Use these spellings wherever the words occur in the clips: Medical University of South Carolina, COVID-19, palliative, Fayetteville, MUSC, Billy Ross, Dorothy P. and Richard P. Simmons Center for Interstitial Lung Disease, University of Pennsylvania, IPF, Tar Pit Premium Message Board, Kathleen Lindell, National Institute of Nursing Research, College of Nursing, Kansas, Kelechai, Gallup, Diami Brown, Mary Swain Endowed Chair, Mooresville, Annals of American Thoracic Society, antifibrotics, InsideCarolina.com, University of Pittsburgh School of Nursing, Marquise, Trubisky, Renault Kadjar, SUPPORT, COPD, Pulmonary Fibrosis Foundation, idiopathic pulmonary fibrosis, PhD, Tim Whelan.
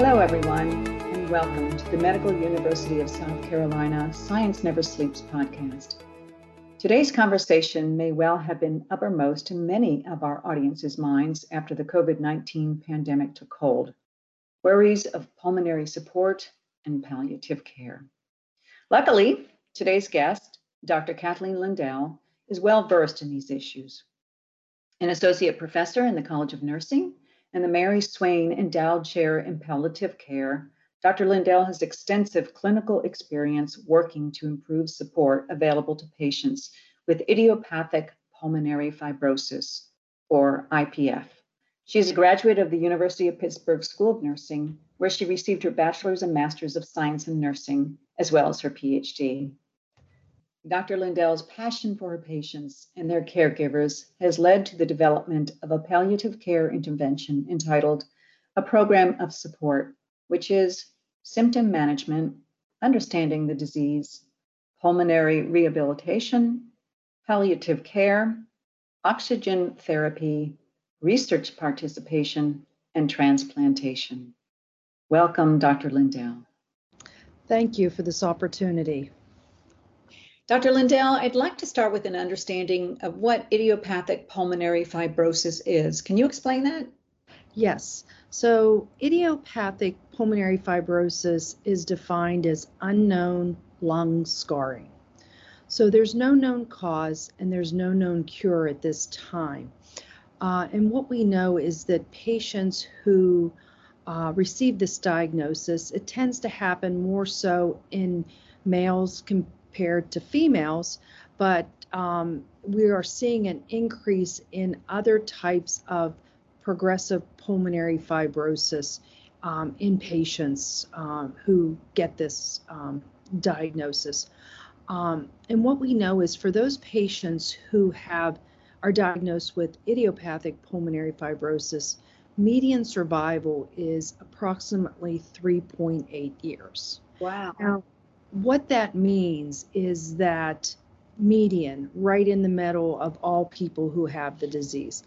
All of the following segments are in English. Hello everyone, and welcome to the Medical University of South Carolina Science Never Sleeps podcast. Today's conversation may well have been uppermost in many of our audience's minds after the COVID-19 pandemic took hold. Worries of pulmonary support and palliative care. Luckily, today's guest, Dr. Kathleen Lindell, is well versed in these issues. An associate professor in the College of Nursing, and the Mary Swain Endowed Chair in Palliative Care, Dr. Lindell has extensive clinical experience working to improve support available to patients with idiopathic pulmonary fibrosis, or IPF. She is a graduate of the University of Pittsburgh School of Nursing, where she received her bachelor's and master's of science in nursing, as well as her PhD. Dr. Lindell's passion for her patients and their caregivers has led to the development of a palliative care intervention entitled A Program of Support, which is symptom management, understanding the disease, pulmonary rehabilitation, palliative care, oxygen therapy, research participation, and transplantation. Welcome, Dr. Lindell. Thank you for this opportunity. Dr. Lindell, I'd like to start with an understanding of what idiopathic pulmonary fibrosis is. Can you explain that? Yes. So idiopathic pulmonary fibrosis is defined as unknown lung scarring. So there's no known cause and there's no known cure at this time. And what we know is that patients who receive this diagnosis, it tends to happen more so in males compared to females, but we are seeing an increase in other types of progressive pulmonary fibrosis in patients who get this diagnosis. And what we know is for those patients who are diagnosed with idiopathic pulmonary fibrosis, median survival is approximately 3.8 years. Wow. Now, what that means is that median, right in the middle of all people who have the disease.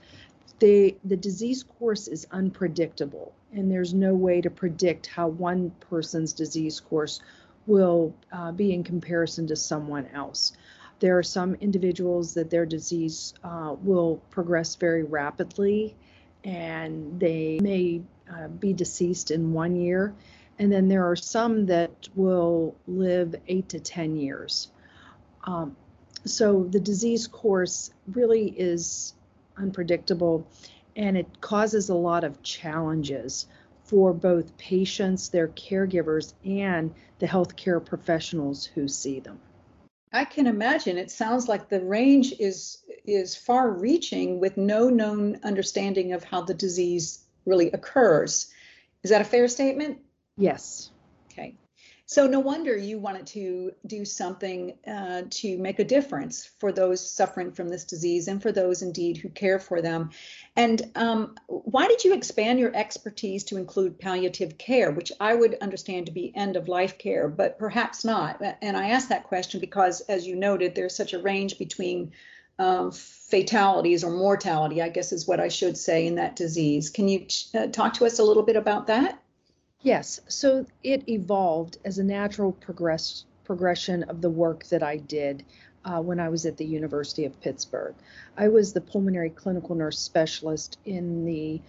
The disease course is unpredictable, and there's no way to predict how one person's disease course will be in comparison to someone else. There are some individuals that their disease will progress very rapidly, and they may be deceased in 1 year. And then there are some that will live 8 to 10 years. So the disease course really is unpredictable, and it causes a lot of challenges for both patients, their caregivers, and the healthcare professionals who see them. I can imagine. It sounds like the range is far-reaching with no known understanding of how the disease really occurs. Is that a fair statement? Yes. Okay. So no wonder you wanted to do something to make a difference for those suffering from this disease and for those indeed who care for them. And why did you expand your expertise to include palliative care, which I would understand to be end-of-life care, but perhaps not? And I asked that question because, as you noted, there's such a range between fatalities or mortality, I guess is what I should say, in that disease. Can you talk to us a little bit about that? Yes, so it evolved as a natural progression of the work that I did when I was at the University of Pittsburgh. I was the pulmonary clinical nurse specialist in the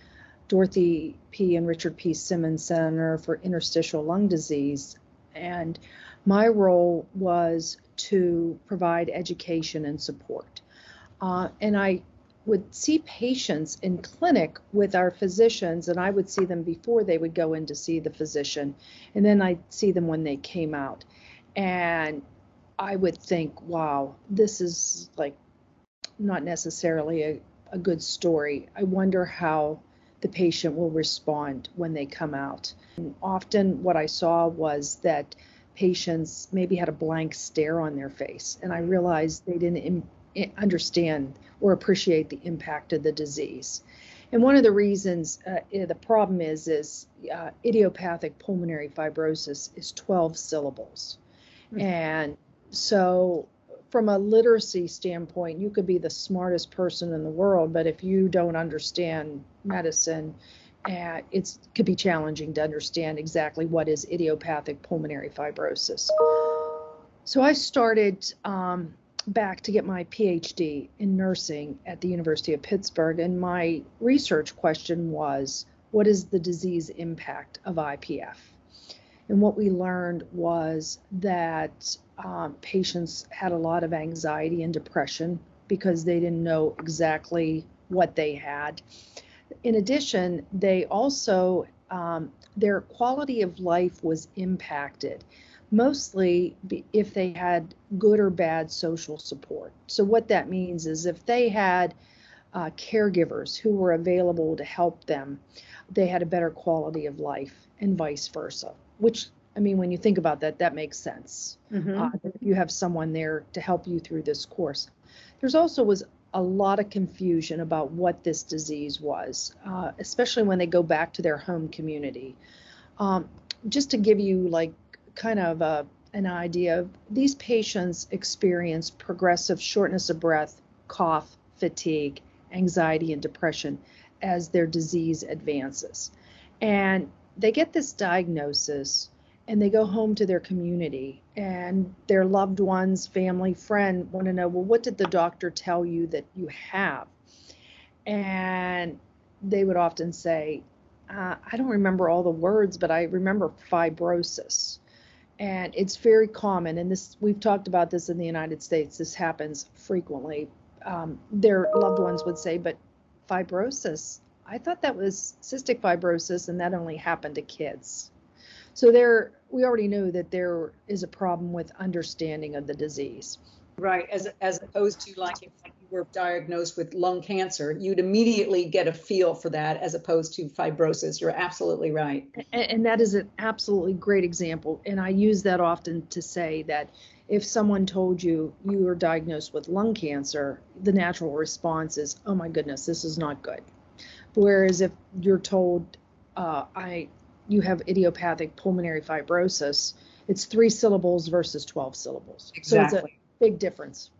Dorothy P. and Richard P. Simmons Center for Interstitial Lung Disease, and my role was to provide education and support. And I would see patients in clinic with our physicians, and I would see them before they would go in to see the physician, and then I'd see them when they came out. And I would think, wow, this is like not necessarily a good story. I wonder how the patient will respond when they come out. And often what I saw was that patients maybe had a blank stare on their face, and I realized they didn't understand or appreciate the impact of the disease. And one of the reasons the problem is idiopathic pulmonary fibrosis is 12 syllables. Mm-hmm. And so from a literacy standpoint, you could be the smartest person in the world, but if you don't understand medicine, it could be challenging to understand exactly what is idiopathic pulmonary fibrosis. So I started back to get my PhD in nursing at the University of Pittsburgh, and my research question was, what is the disease impact of IPF? And what we learned was that patients had a lot of anxiety and depression because they didn't know exactly what they had. In addition, they also, their quality of life was impacted, mostly if they had good or bad social support. So what that means is if they had caregivers who were available to help them, they had a better quality of life, and vice versa, which, I mean, when you think about that, that makes sense. Mm-hmm. You have someone there to help you through this course. There's also was a lot of confusion about what this disease was, especially when they go back to their home community. Just to give you like kind of an idea, these patients experience progressive shortness of breath, cough, fatigue, anxiety, and depression as their disease advances. And they get this diagnosis and they go home to their community, and their loved ones, family, friend want to know, well, what did the doctor tell you that you have? And they would often say, I don't remember all the words, but I remember fibrosis. And it's very common. And this, we've talked about this in the United States. This happens frequently. Their loved ones would say, but fibrosis, I thought that was cystic fibrosis, and that only happened to kids. So there, we already know that there is a problem with understanding of the disease. Right, as opposed to like if you were diagnosed with lung cancer, you'd immediately get a feel for that as opposed to fibrosis. You're absolutely right. And that is an absolutely great example. And I use that often to say that if someone told you you were diagnosed with lung cancer, the natural response is, oh my goodness, this is not good. Whereas if you're told you have idiopathic pulmonary fibrosis, it's 3 syllables versus 12 syllables. Exactly. So it's a big difference.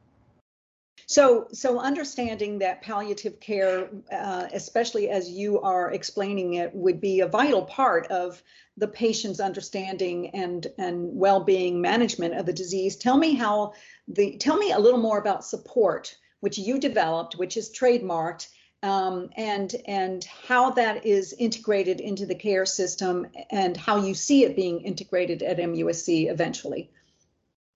So understanding that palliative care, especially as you are explaining it, would be a vital part of the patient's understanding and well-being management of the disease. Tell me a little more about support, which you developed, which is trademarked, and how that is integrated into the care system and how you see it being integrated at MUSC eventually.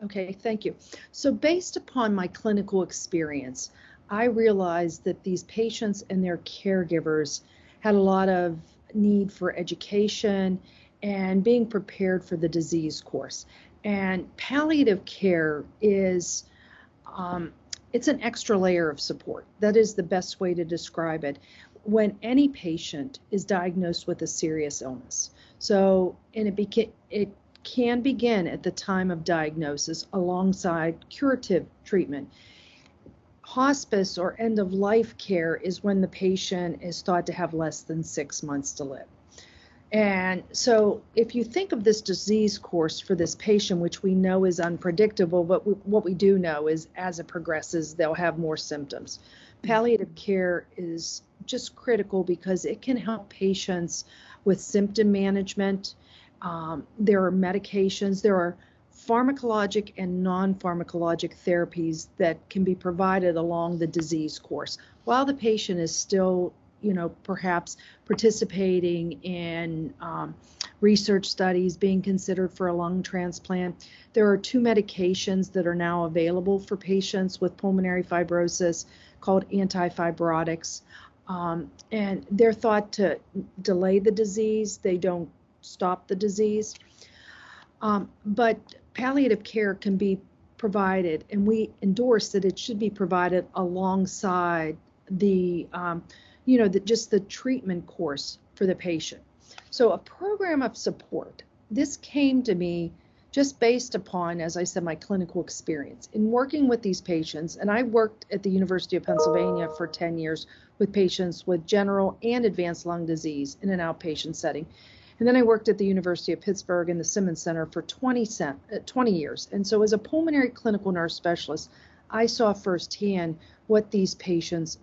Okay, thank you. So based upon my clinical experience, I realized that these patients and their caregivers had a lot of need for education and being prepared for the disease course. And palliative care is, it's an extra layer of support. That is the best way to describe it. When any patient is diagnosed with a serious illness, it can begin at the time of diagnosis alongside curative treatment. Hospice or end-of-life care is when the patient is thought to have less than 6 months to live. And so if you think of this disease course for this patient, which we know is unpredictable, but what we do know is as it progresses, they'll have more symptoms. Palliative care is just critical because it can help patients with symptom management. There are medications, there are pharmacologic and non-pharmacologic therapies that can be provided along the disease course while the patient is still, perhaps participating in research studies, being considered for a lung transplant. There are 2 medications that are now available for patients with pulmonary fibrosis called antifibrotics, and they're thought to delay the disease. They don't stop the disease. But palliative care can be provided, and we endorse that it should be provided alongside the treatment course for the patient. So a program of support, this came to me just based upon, as I said, my clinical experience in working with these patients. And I worked at the University of Pennsylvania for 10 years with patients with general and advanced lung disease in an outpatient setting. And then I worked at the University of Pittsburgh in the Simmons Center for 20 years. And so as a pulmonary clinical nurse specialist, I saw firsthand what these patients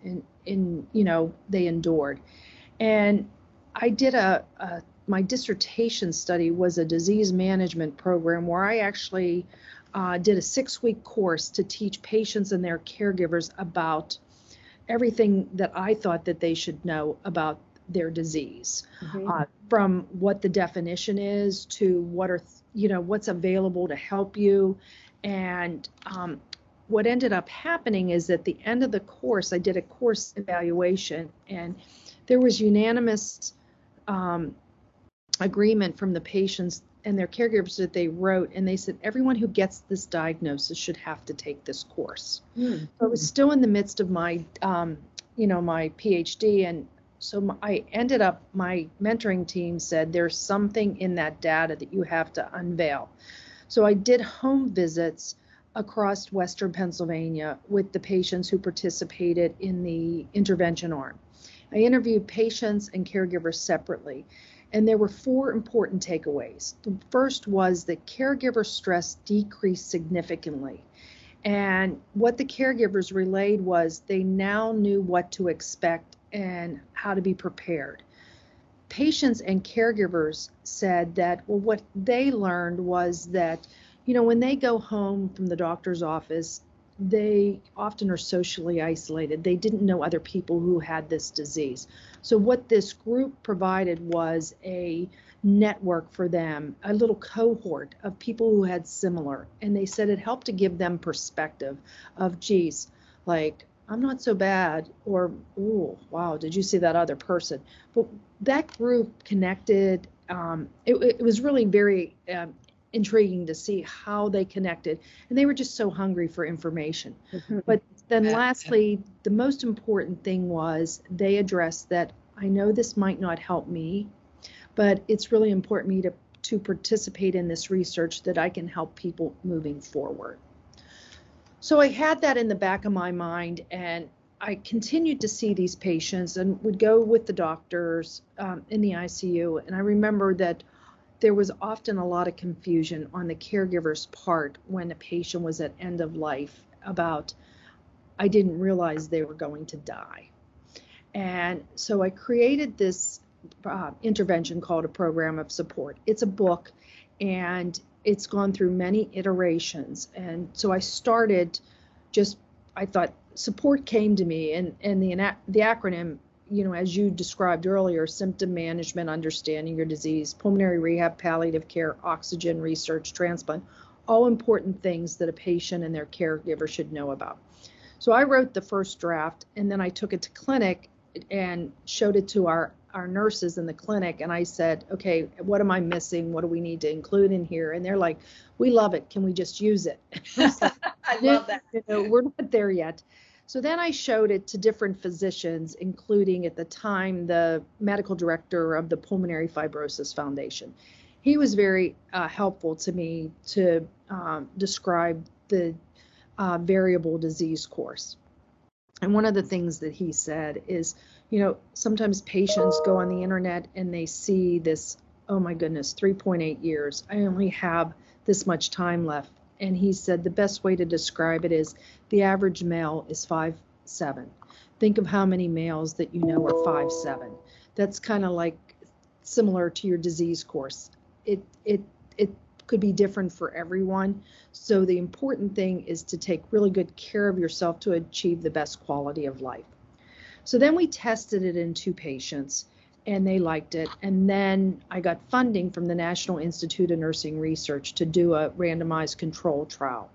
they endured. And I did my dissertation study was a disease management program where I actually did a 6-week course to teach patients and their caregivers about everything that I thought that they should know about their disease, mm-hmm. From what the definition is to what are, what's available to help you. And what ended up happening is at the end of the course, I did a course evaluation, and there was unanimous agreement from the patients and their caregivers that they wrote, and they said everyone who gets this diagnosis should have to take this course. Mm-hmm. So I was still in the midst of my, my PhD, and so my mentoring team said there's something in that data that you have to unveil. So I did home visits across Western Pennsylvania with the patients who participated in the intervention arm. I interviewed patients and caregivers separately, and there were 4 important takeaways. The first was that caregiver stress decreased significantly, and what the caregivers relayed was they now knew what to expect and how to be prepared. Patients and caregivers said that, well, what they learned was that, when they go home from the doctor's office, they often are socially isolated. They didn't know other people who had this disease. So what this group provided was a network for them, a little cohort of people who had similar. And they said it helped to give them perspective of, geez, like, I'm not so bad, or, oh, wow, did you see that other person? But that group connected. It was really very intriguing to see how they connected, and they were just so hungry for information. Mm-hmm. But then lastly, the most important thing was they addressed that I know this might not help me, but it's really important for me to participate in this research that I can help people moving forward. So I had that in the back of my mind, and I continued to see these patients and would go with the doctors in the ICU. And I remember that there was often a lot of confusion on the caregiver's part when a patient was at end of life about, I didn't realize they were going to die. And so I created this intervention called A Program of Support. It's a book, and it's gone through many iterations. And so I started just, I thought support came to me, and the acronym, as you described earlier, symptom management, understanding your disease, pulmonary rehab, palliative care, oxygen, research, transplant, all important things that a patient and their caregiver should know about. So I wrote the first draft, and then I took it to clinic and showed it to our nurses in the clinic, and I said, okay, what am I missing? What do we need to include in here? And they're like, we love it. Can we just use it? I love that. We're not there yet. So then I showed it to different physicians, including at the time the medical director of the Pulmonary Fibrosis Foundation. He was very helpful to me to describe the variable disease course. And one of the things that he said is, sometimes patients go on the internet and they see this, oh my goodness, 3.8 years. I only have this much time left. And he said the best way to describe it is the average male is 5'7". Think of how many males that are 5'7". That's kind of like similar to your disease course. It could be different for everyone. So the important thing is to take really good care of yourself to achieve the best quality of life. So then we tested it in 2 patients, and they liked it. And then I got funding from the National Institute of Nursing Research to do a randomized control trial.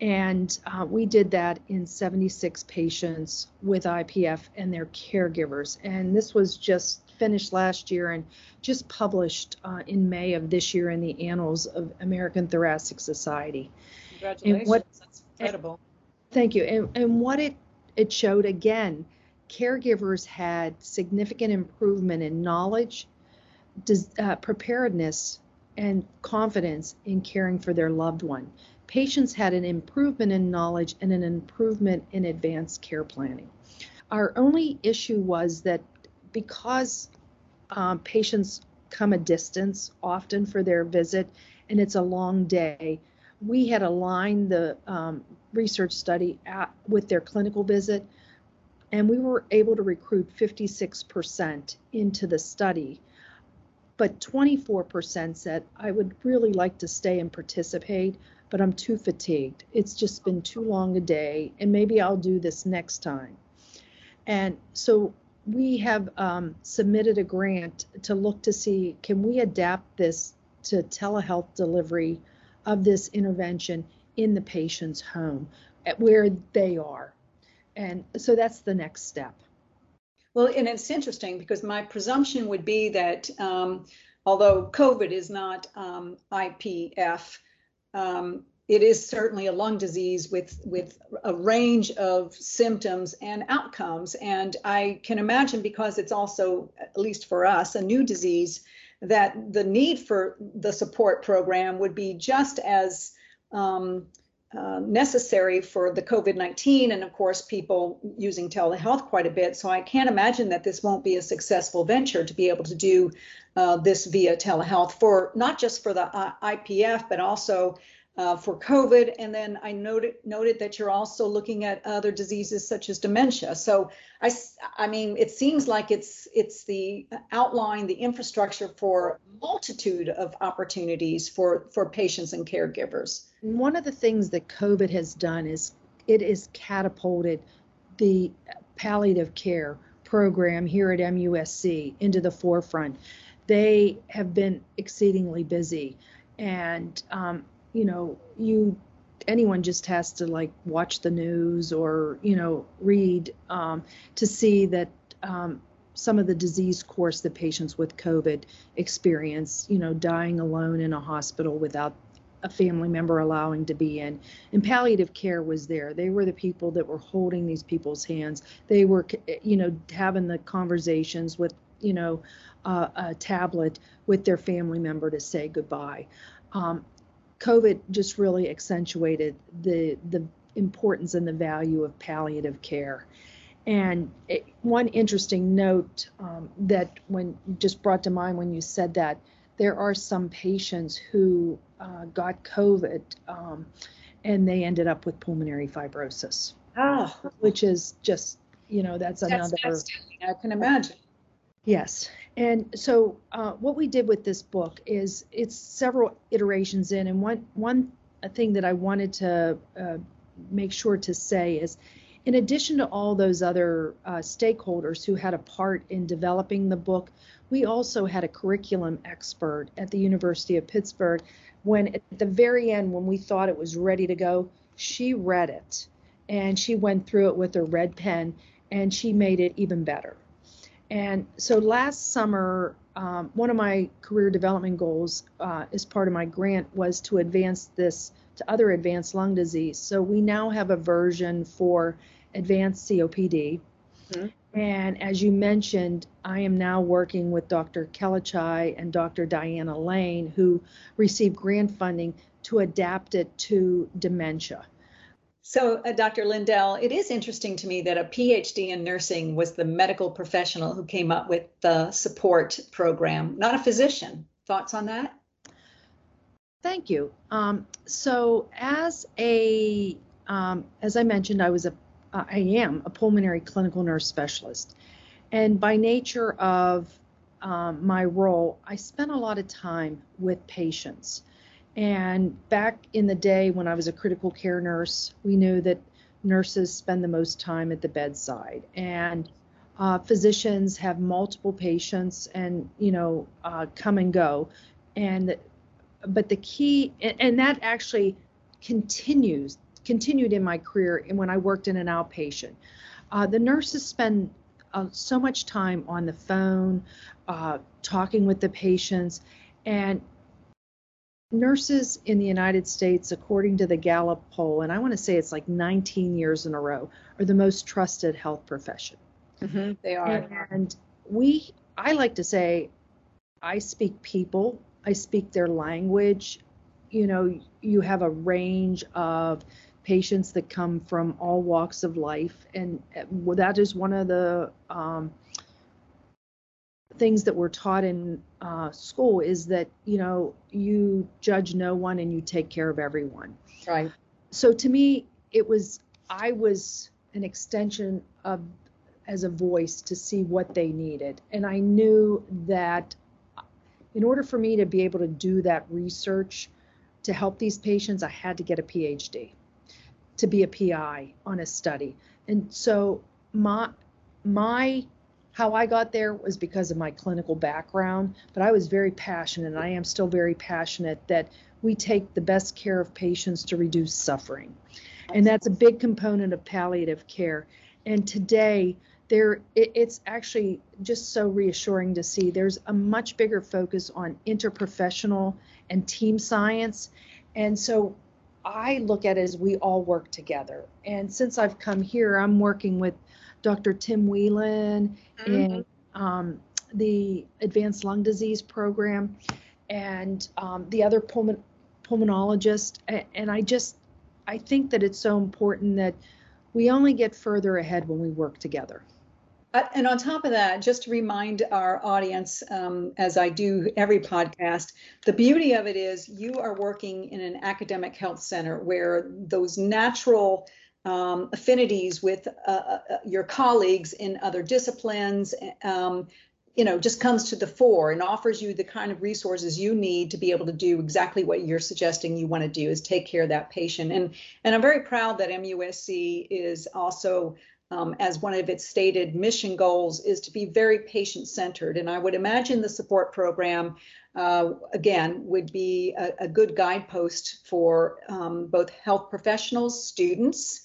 And we did that in 76 patients with IPF and their caregivers. And this was just finished last year and just published in May of this year in the Annals of American Thoracic Society. Congratulations, that's incredible. Thank you. And what it showed again, caregivers had significant improvement in knowledge, preparedness, and confidence in caring for their loved one. Patients had an improvement in knowledge and an improvement in advanced care planning. Our only issue was that because patients come a distance often for their visit, and it's a long day, we had aligned the research study with their clinical visit. and we were able to recruit 56% into the study, but 24% said, I would really like to stay and participate, but I'm too fatigued. It's just been too long a day, and maybe I'll do this next time. And so we have submitted a grant to look to see, can we adapt this to telehealth delivery of this intervention in the patient's home, at where they are? And so that's the next step. Well, and it's interesting because my presumption would be that although COVID is not IPF, it is certainly a lung disease with a range of symptoms and outcomes. And I can imagine, because it's also, at least for us, a new disease, that the need for the support program would be just as necessary for the COVID-19, and of course people using telehealth quite a bit. So I can't imagine that this won't be a successful venture to be able to do this via telehealth, for not just for the IPF, but also for COVID. And then I noted that you're also looking at other diseases such as dementia. So I mean, it seems like it's the outline, the infrastructure for a multitude of opportunities for patients and caregivers. One of the things that COVID has done is it has catapulted the palliative care program here at MUSC into the forefront. They have been exceedingly busy, and you know, anyone just has to like watch the news or, you know, read to see that some of the disease course that patients with COVID experience, you know, dying alone in a hospital without a family member allowing to be in. And palliative care was there. They were the people that were holding these people's hands. They were, you know, having the conversations with, you know, a tablet with their family member to say goodbye. COVID just really accentuated the importance and the value of palliative care. And one interesting note that just brought to mind when you said that, there are some patients who got COVID and they ended up with pulmonary fibrosis, which is just, you know, that's another. I can imagine. Yes. And so what we did with this book is it's several iterations in. And one thing that I wanted to make sure to say is, in addition to all those other stakeholders who had a part in developing the book, we also had a curriculum expert at the University of Pittsburgh. When at the very end, when we thought it was ready to go, she read it and she went through it with her red pen, and she made it even better. And so last summer, one of my career development goals as part of my grant was to advance this to other advanced lung disease. So we now have a version for advanced COPD. Mm-hmm. And as you mentioned, I am now working with Dr. Kelechai and Dr. Diana Lane, who received grant funding to adapt it to dementia. So, Dr. Lindell, it is interesting to me that a PhD in nursing was the medical professional who came up with the support program, not a physician. Thoughts on that? Thank you. So, as I mentioned, I am a pulmonary clinical nurse specialist, and by nature of my role, I spent a lot of time with patients. And back in the day when I was a critical care nurse, we knew that nurses spend the most time at the bedside, and physicians have multiple patients and, you know, come and go. But the key, and that actually continued in my career and when I worked in an outpatient. The nurses spend so much time on the phone, talking with the patients, and nurses in the United States, according to the Gallup poll, and I want to say it's like 19 years in a row, are the most trusted health profession. Mm-hmm, they are. And I like to say, I speak people, I speak their language. You know, you have a range of patients that come from all walks of life. And that is one of the things that we're taught in school, is that, you know, you judge no one and you take care of everyone. Right. So to me, I was an extension of as a voice to see what they needed. And I knew that in order for me to be able to do that research to help these patients, I had to get a PhD to be a PI on a study. And so how I got there was because of my clinical background, but I was very passionate, and I am still very passionate, that we take the best care of patients to reduce suffering. And that's a big component of palliative care. And today, it's actually just so reassuring to see there's a much bigger focus on interprofessional and team science. And so I look at it as we all work together. And since I've come here, I'm working with Dr. Tim Whelan in the Advanced Lung Disease Program and the other pulmonologist. And I think that it's so important that we only get further ahead when we work together. And on top of that, just to remind our audience, as I do every podcast, the beauty of it is you are working in an academic health center where those natural affinities with your colleagues in other disciplines, just comes to the fore and offers you the kind of resources you need to be able to do exactly what you're suggesting you want to do, is take care of that patient. And I'm very proud that MUSC is also, as one of its stated mission goals, is to be very patient-centered. And I would imagine the support program, again, would be a good guidepost for both health professionals, students,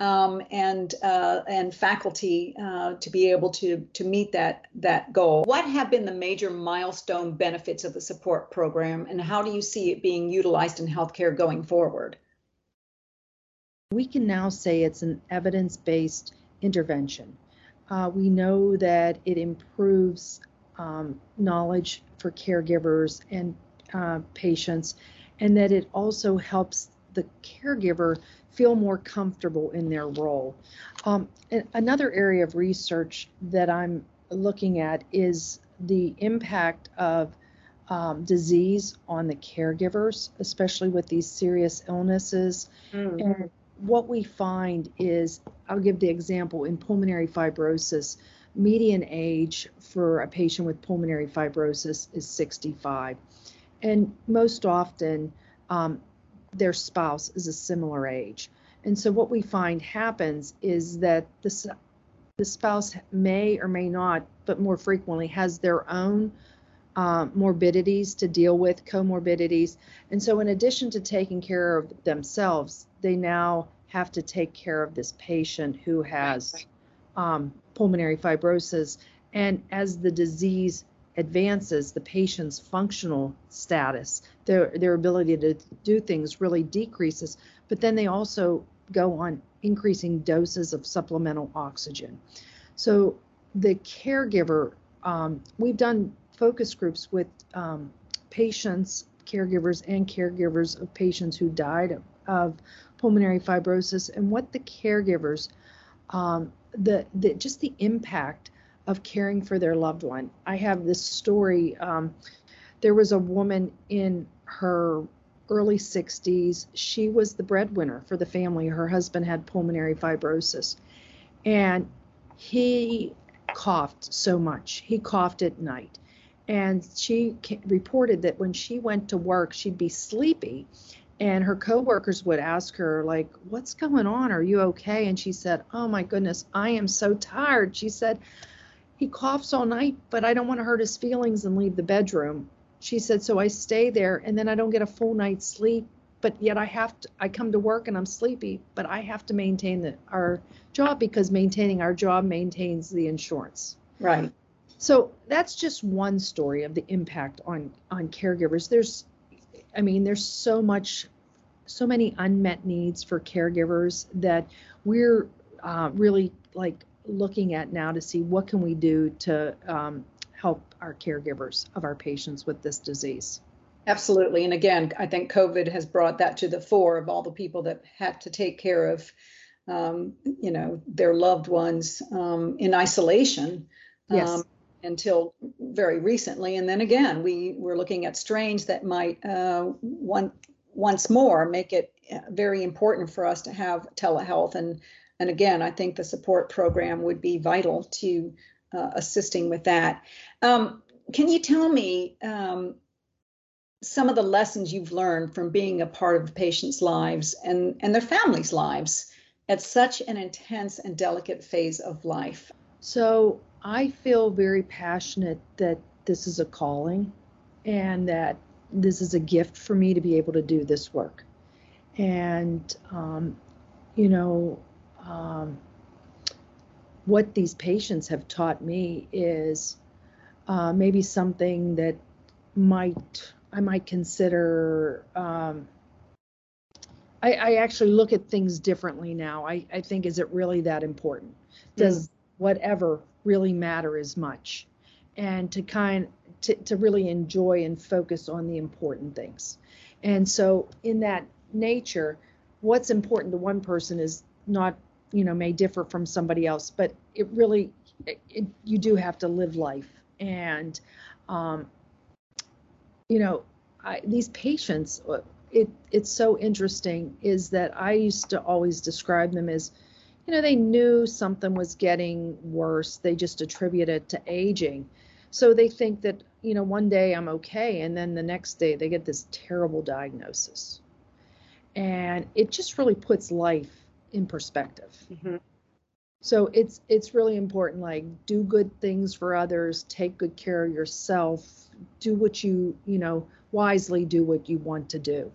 and faculty to be able to meet that goal. What have been the major milestone benefits of the support program, and how do you see it being utilized in healthcare going forward? We can now say it's an evidence-based intervention. We know that it improves knowledge for caregivers and patients, and that it also helps the caregiver feel more comfortable in their role. And another area of research that I'm looking at is the impact of disease on the caregivers, especially with these serious illnesses. Mm-hmm. And what we find is, I'll give the example, in pulmonary fibrosis, median age for a patient with pulmonary fibrosis is 65. And most often, their spouse is a similar age. And so what we find happens is that the spouse may or may not, but more frequently has their own morbidities to deal with, comorbidities. And so in addition to taking care of themselves, they now have to take care of this patient who has pulmonary fibrosis. And as the disease advances, the patient's functional status, their ability to do things really decreases, but then they also go on increasing doses of supplemental oxygen. So the caregiver, we've done focus groups with patients, caregivers, and caregivers of patients who died of pulmonary fibrosis, and what the caregivers, just the impact of caring for their loved one. I have this story. There was a woman in her early 60s. She was the breadwinner for the family. Her husband had pulmonary fibrosis, and he coughed so much. He coughed at night. And she reported that when she went to work, she'd be sleepy, and her coworkers would ask her, like, what's going on? Are you okay? And she said, oh my goodness, I am so tired. She said, he coughs all night, but I don't want to hurt his feelings and leave the bedroom. She said, so I stay there, and then I don't get a full night's sleep, but yet I come to work and I'm sleepy, but I have to maintain our job, because maintaining our job maintains the insurance. Right. So that's just one story of the impact on caregivers. There's so many unmet needs for caregivers that we're really looking at now to see what can we do to help our caregivers of our patients with this disease. Absolutely. And again, I think COVID has brought that to the fore of all the people that had to take care of, their loved ones in isolation. Yes. Until very recently. And then again, we were looking at strains that might once more make it very important for us to have telehealth and And again, I think the support program would be vital to assisting with that. Can you tell me some of the lessons you've learned from being a part of patients' lives and their families' lives at such an intense and delicate phase of life? So I feel very passionate that this is a calling and that this is a gift for me to be able to do this work. And, what these patients have taught me is maybe something that I might consider. I actually look at things differently now. I think, is it really that important? Does whatever really matter as much? And to really enjoy and focus on the important things. And so in that nature, what's important to one person is not, may differ from somebody else, but it really, you do have to live life. And, these patients, it's so interesting is that I used to always describe them as, they knew something was getting worse. They just attribute it to aging. So they think that, one day I'm okay, and then the next day they get this terrible diagnosis. And it just really puts life in perspective. Mm-hmm. So it's really important, like, do good things for others, take good care of yourself, do what wisely do what you want to do.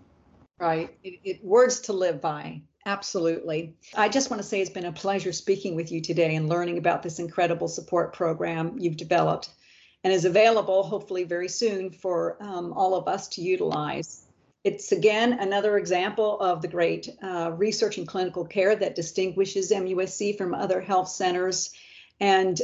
Right. Words to live by. Absolutely. I just want to say it's been a pleasure speaking with you today and learning about this incredible support program you've developed and is available hopefully very soon for all of us to utilize. It's again another example of the great research and clinical care that distinguishes MUSC from other health centers, and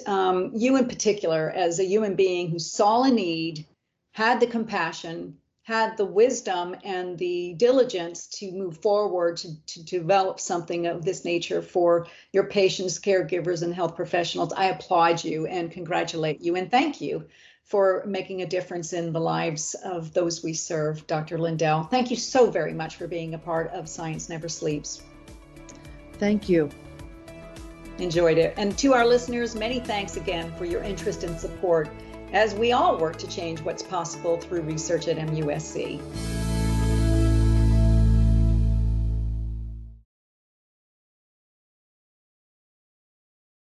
you in particular as a human being who saw a need, had the compassion, had the wisdom and the diligence to move forward to develop something of this nature for your patients, caregivers, and health professionals. I applaud you and congratulate you and thank you for making a difference in the lives of those we serve. Dr. Lindell, thank you so very much for being a part of Science Never Sleeps. Thank you. Enjoyed it. And to our listeners, many thanks again for your interest and support as we all work to change what's possible through research at MUSC.